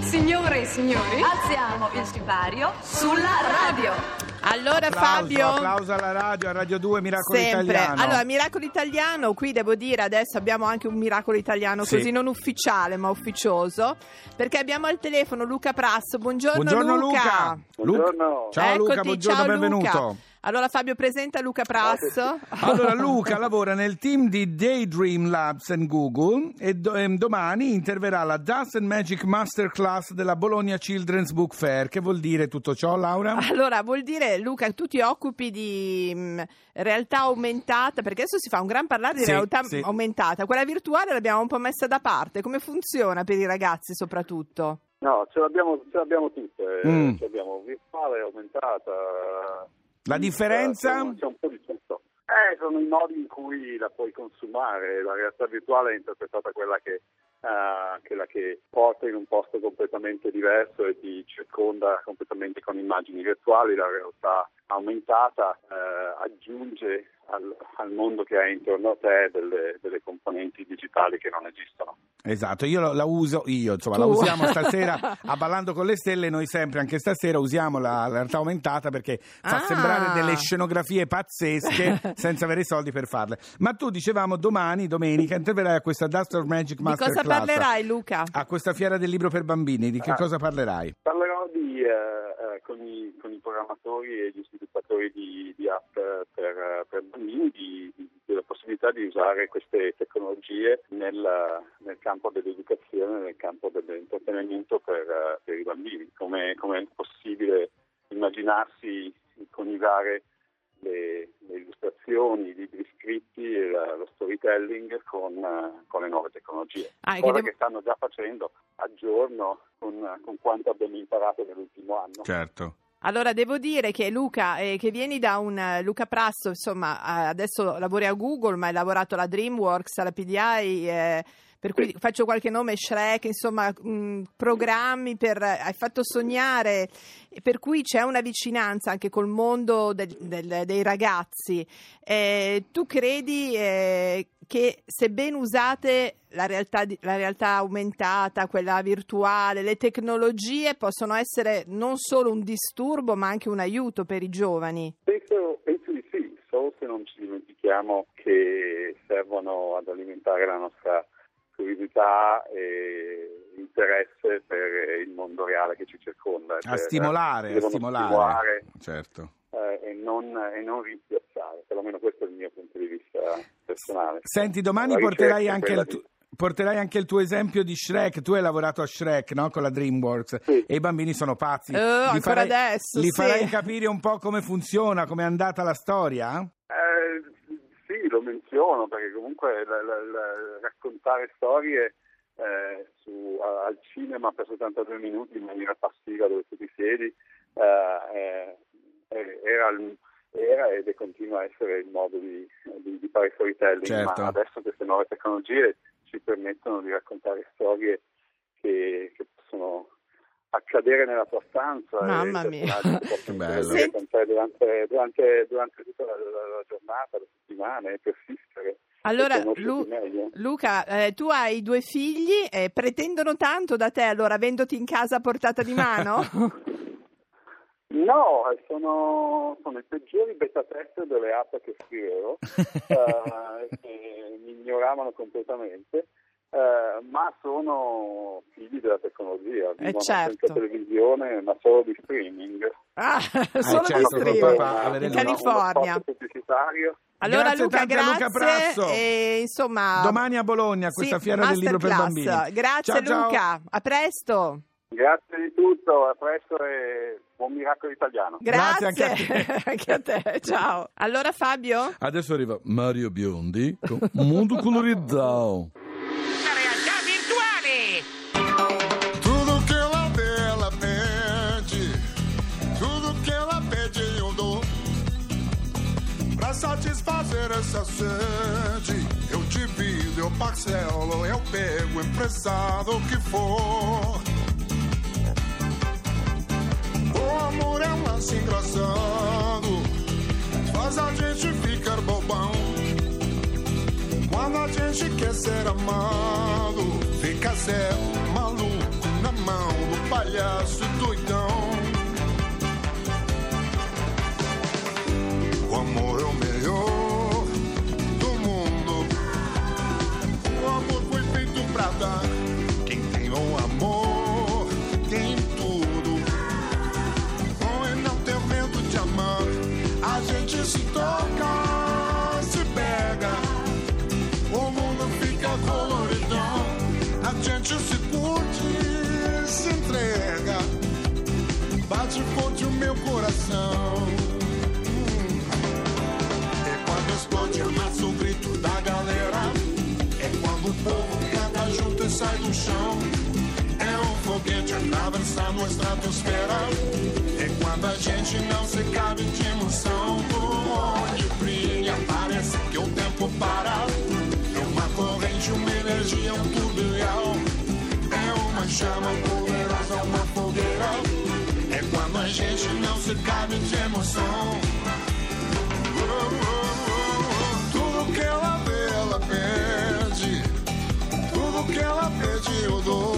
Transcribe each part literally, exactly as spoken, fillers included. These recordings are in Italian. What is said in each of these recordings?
Signore e signori, alziamo il sipario sulla radio. Allora applauso, Fabio, applauso alla radio, a Radio due, Miracolo sempre. Italiano. Allora, Miracolo Italiano, qui devo dire adesso abbiamo anche un Miracolo Italiano, sì, così non ufficiale ma ufficioso, perché abbiamo al telefono Luca Prasso. Buongiorno, buongiorno Luca. Luca. Buongiorno. Ciao Luca, eccoti, buongiorno, ciao, benvenuto. Luca. Allora Fabio presenta Luca Prasso. Allora Luca lavora nel team di Daydream Labs and Google e do- e domani interverrà la Dust and Magic Masterclass della Bologna Children's Book Fair. Che vuol dire tutto ciò, Laura? Allora vuol dire, Luca, tu ti occupi di mh, realtà aumentata, perché adesso si fa un gran parlare di sì, realtà sì. aumentata. Quella virtuale l'abbiamo un po' messa da parte. Come funziona per i ragazzi soprattutto? No, ce l'abbiamo, ce l'abbiamo tutte. Mm. Ce l'abbiamo virtuale, aumentata. La differenza? C'è un po' di tutto. Eh, sono i modi in cui la puoi consumare. La realtà virtuale è interpretata quella che, uh, quella che porta in un posto completamente diverso e ti circonda completamente con immagini virtuali. La realtà aumentata uh, aggiunge al, al mondo che hai intorno a te delle, delle componenti digitali che non esistono. Esatto, io la uso, io insomma, tu. la usiamo stasera a Ballando con le Stelle, noi sempre, anche stasera, usiamo la, la realtà aumentata perché fa ah. sembrare delle scenografie pazzesche senza avere i soldi per farle. Ma tu, dicevamo, domani, domenica, interverrai a questa Dust and Magic Masterclass. Di cosa parlerai, Luca? A questa fiera del libro per bambini, di che ah. cosa parlerai? Parlerò di, eh, con, i, con i programmatori e gli sviluppatori di, di app per, per bambini, di, di della possibilità di usare queste tecnologie nel, nel campo dell'educazione, nel campo dell'intrattenimento per, per i bambini, come è possibile immaginarsi di coniugare le, le illustrazioni, i libri scritti, la, lo storytelling con, con le nuove tecnologie, ah, cosa che, che stanno già facendo a giorno con, con quanto abbiamo imparato nell'ultimo anno. Certo. Allora devo dire che Luca, eh, che vieni da un uh, Luca Prasso, insomma, uh, adesso lavori a Google, ma hai lavorato alla DreamWorks, alla P D I, eh, per cui faccio qualche nome, Shrek, insomma, mh, programmi per hai fatto sognare, per cui c'è una vicinanza anche col mondo del, del, dei ragazzi. Eh, tu credi eh, che se ben usate la realtà, la realtà aumentata, quella virtuale, le tecnologie possono essere non solo un disturbo ma anche un aiuto per i giovani? Penso, penso di sì, solo se non ci dimentichiamo che servono ad alimentare la nostra curiosità e interesse per il mondo reale che ci circonda. A stimolare, a stimolare, stimolare certo. Eh, e non, e non rimpiazzare, perlomeno questo è il mio punto di vista personale. Senti, domani porterai anche il tu... di... porterai anche il tuo esempio di Shrek. Tu hai lavorato a Shrek, no? Con la DreamWorks, sì. E i bambini sono pazzi. Uh, li farai, adesso, li sì. farai capire un po' come funziona, come è andata la storia? Eh, sì, lo menziono perché comunque la, la, la, raccontare storie eh, su, a, al cinema per settantadue minuti in maniera passiva dove tu ti siedi eh, eh, Era, era ed è continua a essere il modo di, di, di fare storytelling, certo. Ma adesso queste nuove tecnologie ci permettono di raccontare storie che, che possono accadere nella tua stanza. Mamma e mia, che bello. Durante, durante, durante tutta la, la, la giornata, le settimane, persistere. Allora Lu- Luca, eh, tu hai due figli, eh, pretendono tanto da te, allora avendoti in casa a portata di mano? No, sono, sono i peggiori beta tester delle app che scrivevo, uh, che mi ignoravano completamente, uh, ma sono figli della tecnologia, eh non certo. senza televisione, ma solo di streaming. Ah, solo eh, di certo, streaming, papà, in California. Pubblicitario. Allora grazie Luca, grazie. Luca Prasso. E, insomma, domani a Bologna, questa sì, fiera del libro per bambini. Grazie ciao, Luca, ciao. A presto. Grazie di tutto, a presto e buon Miracolo Italiano. Grazie, grazie anche, a anche a te, ciao. Allora Fabio? Adesso arriva Mario Biondi con Mondo Colorizzato. La realtà virtuale! Tudo che ela vê, ela pede. Tudo che ela pede eu dou. Pra satisfazer essa sede, eu divido, eu parcelo, eu pego emprestado o que for. O amor é um lance engraçado, faz a gente ficar bobão. Quando a gente quer ser amado, fica zero maluco. essa nuestra atmosfera. É quando a gente não se cabe de emoção. O olho brilha, parece que o tempo para. É uma corrente, uma energia, um turbilhão. É uma chama poderosa, é uma fogueira. É quando a gente não se cabe de emoção. Tudo que ela vê, ela perde. Tudo que ela pede, eu dou.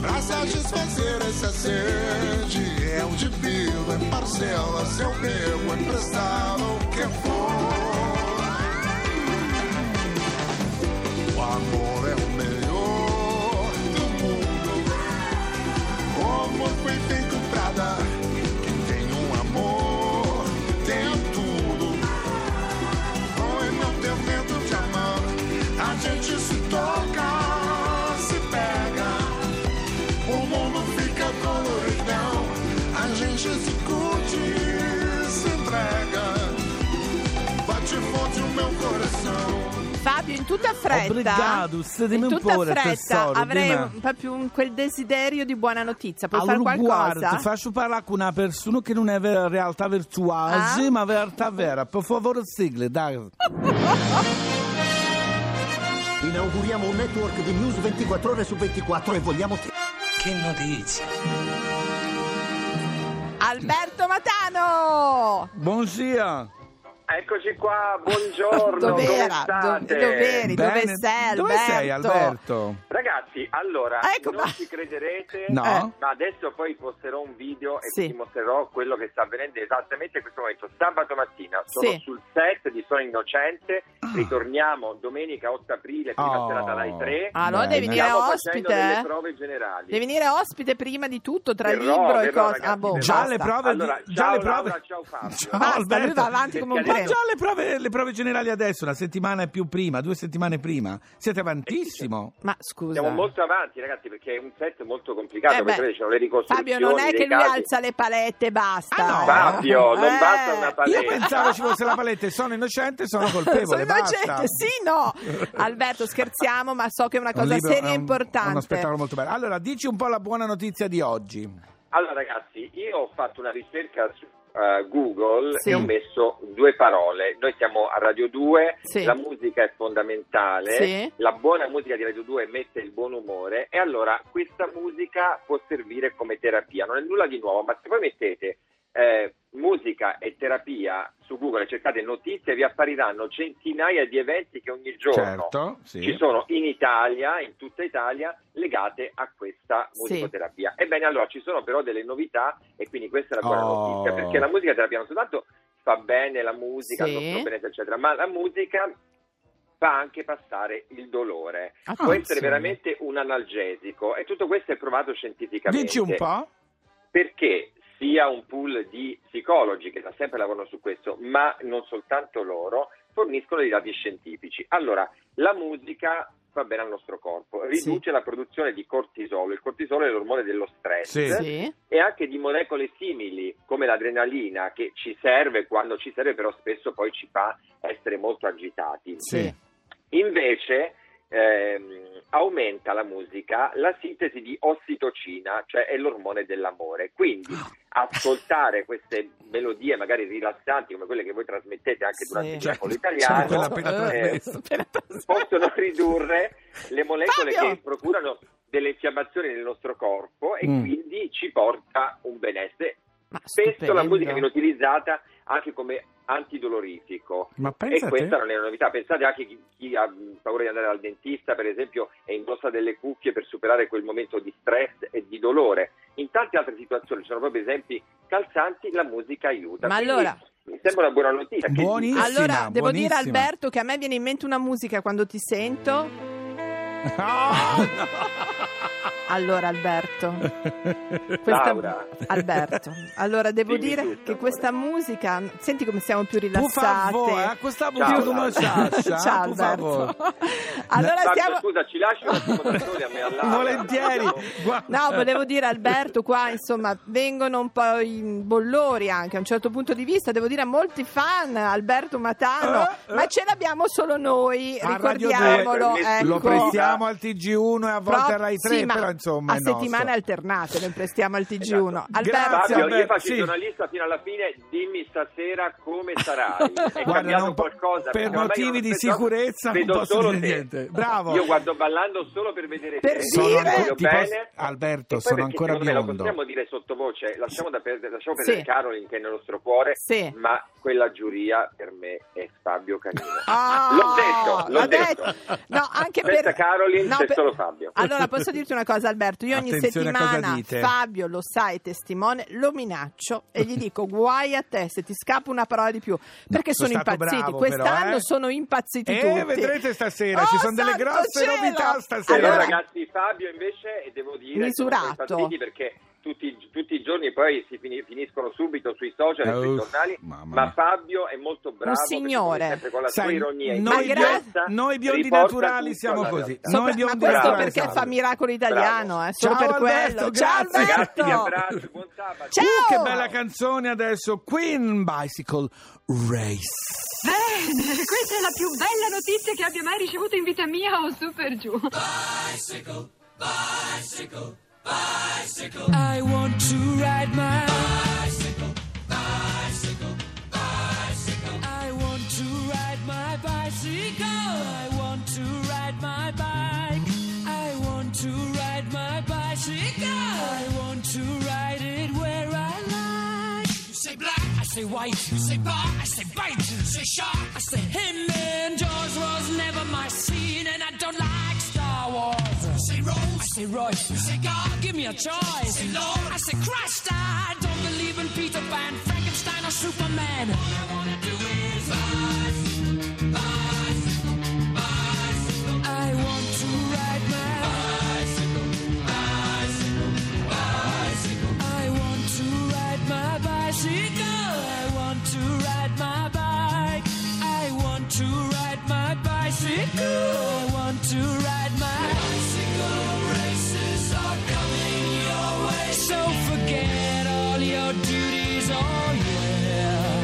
Pra satisfazer essa sede, eu divido, é parcela, se eu pego, é prestado o que for. O amor é o melhor do mundo. Como foi feito pra dar. Quem tem um amor, tem tudo. Foi não ter medo de amar. A gente se toca, se pega. O mundo fica coloridão, a gente se curte, se entrega, bate forte o meu coração. Fabio, in tutta fretta, Obrigado, in tutta un fretta tesoro, avrei un, proprio un, quel desiderio di buona notizia. Puoi allora, fare qualcosa? Guarda, ti faccio parlare con una persona che non è vera, realtà virtuale, ah? ma realtà vera. Per favore, sigle, dai. Inauguriamo un network di news ventiquattro ore su ventiquattro e vogliamo... T- Che notizia! Alberto Matano! Buongiorno! Eccoci qua, buongiorno, dov'era? Come state? Dov'eri? Dove sei, Alberto? Dove sei, Alberto? Ragazzi, allora, ecco, non ma... ci crederete, no. eh, ma adesso poi posterò un video e sì. vi mostrerò quello che sta avvenendo esattamente in questo momento. Sabato mattina sono sì. sul set di Sono Innocente, ritorniamo domenica otto aprile, prima oh. serata Rai tre. Ah, no, devi venire ospite, delle prove generali. Devi venire ospite prima di tutto, tra verrò, libro verrò, e cose. Ah, boh, già basta. le prove, allora, già ciao, le prove. Laura, ciao Fabio. Ciao, basta, Alberto. Lui va avanti come un Ma già le prove, le prove generali adesso, una settimana e più prima, due settimane prima, siete avantissimo. Ma scusa, siamo molto avanti, ragazzi, perché è un set molto complicato, eh perché c'erano le ricostruzioni. Fabio, non è che lui alza le palette e basta. Ah, no. Fabio, non eh. basta una paletta. Io pensavo ci fosse la palette, sono innocente, sono colpevole. Sono innocente, basta. Sì, no. Alberto, scherziamo, ma so che è una cosa un libro, seria e importante. È uno spettacolo molto bello. Allora, dici un po' la buona notizia di oggi. Allora, ragazzi, io ho fatto una ricerca su Uh, Google sì. e ho messo due parole. Noi siamo a Radio due, sì. la musica è fondamentale, sì. la buona musica di Radio due mette il buon umore, e allora questa musica può servire come terapia, non è nulla di nuovo, ma se voi mettete eh, musica e terapia su Google e cercate notizie, vi appariranno centinaia di eventi che ogni giorno certo, sì. ci sono in Italia, in tutta Italia, legate a questa musicoterapia. Sì. Ebbene, allora ci sono però delle novità, e quindi questa è la buona oh. notizia, perché la musicoterapia non soltanto fa bene la musica, sì. il nostro bene, eccetera, ma la musica fa anche passare il dolore, ah, può essere sì. veramente un analgesico, e tutto questo è provato scientificamente. Dici un po'? Perché sia un pool di psicologi che da sempre lavorano su questo, ma non soltanto loro, forniscono dei dati scientifici. Allora, la musica fa bene al nostro corpo, riduce sì. la produzione di cortisolo. Il cortisolo è l'ormone dello stress sì. e anche di molecole simili come l'adrenalina, che ci serve quando ci serve, però spesso poi ci fa essere molto agitati. Sì. Invece Ehm, aumenta la musica la sintesi di ossitocina, cioè è l'ormone dell'amore, quindi ascoltare queste melodie magari rilassanti come quelle che voi trasmettete anche sì, durante il secolo italiano eh, possono ridurre le molecole Fabio! Che procurano delle infiammazioni nel nostro corpo e mm. quindi ci porta un benessere. Ma spesso stupendo. La musica viene utilizzata anche come antidolorifico. Ma e questa non è una novità. Pensate anche chi, chi ha paura di andare dal dentista, per esempio, e indossa delle cuffie per superare quel momento di stress e di dolore. In tante altre situazioni, ci sono proprio esempi calzanti, la musica aiuta. Ma quindi allora mi sembra una buona notizia. Buonissima, che... Allora, devo buonissima. dire, Alberto, che a me viene in mente una musica quando ti sento. Oh, no! Allora Alberto, questa... Alberto, allora devo Dimmi dire tutto, che questa musica, senti come siamo più rilassati. A questa ciao, ciao, ciao Alberto. Allora Fabio, stiamo... scusa, ci lasci a me all'aria. Volentieri. No, volevo dire Alberto, qua insomma vengono un po' i bollori anche a un certo punto di vista, devo dire a molti fan Alberto Matano, uh, uh, ma ce l'abbiamo solo noi, ricordiamolo. Ecco. Lo prestiamo al T G uno e a volte a Rai tre, sì, però insomma, a settimane alternate le prestiamo al T G uno. Esatto. Alberto, Fabio, Alberto, io faccio il sì. giornalista fino alla fine, dimmi stasera come sarai. È guarda, non, qualcosa, per motivi di sicurezza non posso dire niente. Bravo. Io guardo Ballando solo per vedere per te. Sono, eh, posso, Alberto, sono ancora biondo. Lo possiamo dire sottovoce, lasciamo da perdere, lasciamo perdere sì. Caroline che è nel nostro cuore, sì. ma quella giuria per me è Fabio Canino. Oh, l'ho detto, l'ho detto. detto. No, anche senza per Caroline no, c'è per... solo Fabio. Allora posso dirti una cosa, Alberto, io ogni Attenzione settimana Fabio lo sai, testimone, lo minaccio e gli dico guai a te se ti scappa una parola di più, perché no, sono, sono impazziti. Bravo, quest'anno però, eh? sono impazziti eh, tutti. E vedrete stasera, oh, ci sono delle grosse cielo. novità stasera. Allora, ragazzi, Fabio invece e devo dire misurato, sono impazziti perché Tutti, tutti i giorni poi si finiscono subito sui social oh, e sui giornali, ma Fabio è molto bravo, un signore con la Sai, sua ironia, noi, gra- noi biondi naturali siamo così so, noi biondi ma questo perché bravo. fa miracolo italiano bravo. eh, solo ciao per Alberto, quello ciao Alberto, ciao Alberto. Buon sabato. Ciao. Uh, che bella canzone adesso, Queen, Bicycle Race. Beh, questa è la più bella notizia che abbia mai ricevuto in vita mia o su per giù. Bicycle, bicycle, bicycle. I want to ride my bicycle, bicycle, bicycle. I want to ride my bicycle. I want to ride my bike. I want to ride my bicycle. I want to ride it where I like. You say black, I say white. You say bar, I say bite. You say shark, I say him. And George was never my scene, and I don't like Star Wars. You say Rome, I say Royce. You say God, give me a choice. Say Lord, I say Christ. I don't believe in Peter Pan, Frankenstein or Superman. All I wanna do is bicycle, bicycle, bicycle. I want to ride my bicycle, bicycle, bicycle. I want to ride my bicycle. I want to ride my bike. I want to ride my bicycle. I want to ride my bicycle. So forget all your duties, all yeah.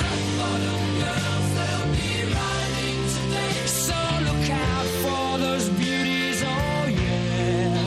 Rock bottom girls, they'll be riding today. So look out for those beauties, oh yeah.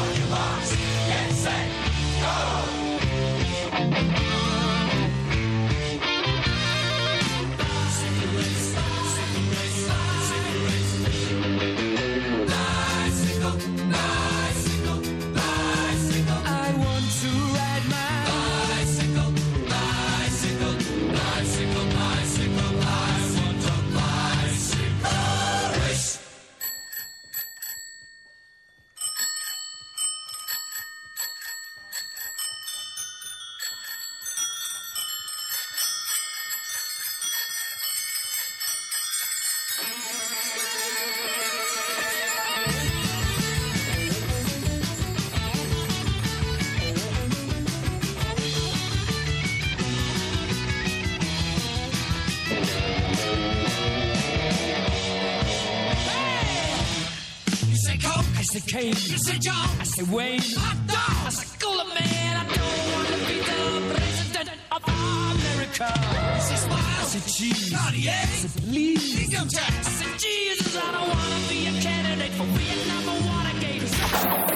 On your marks, get set, go! I say Kane, you say John, I say Wayne, hot dog, I say cooler man, I don't want to be the president of America. I say smile, I say cheese, Cartier, I say please, income tax, I say Jesus, I don't want to be a candidate for Vietnam or Watergate.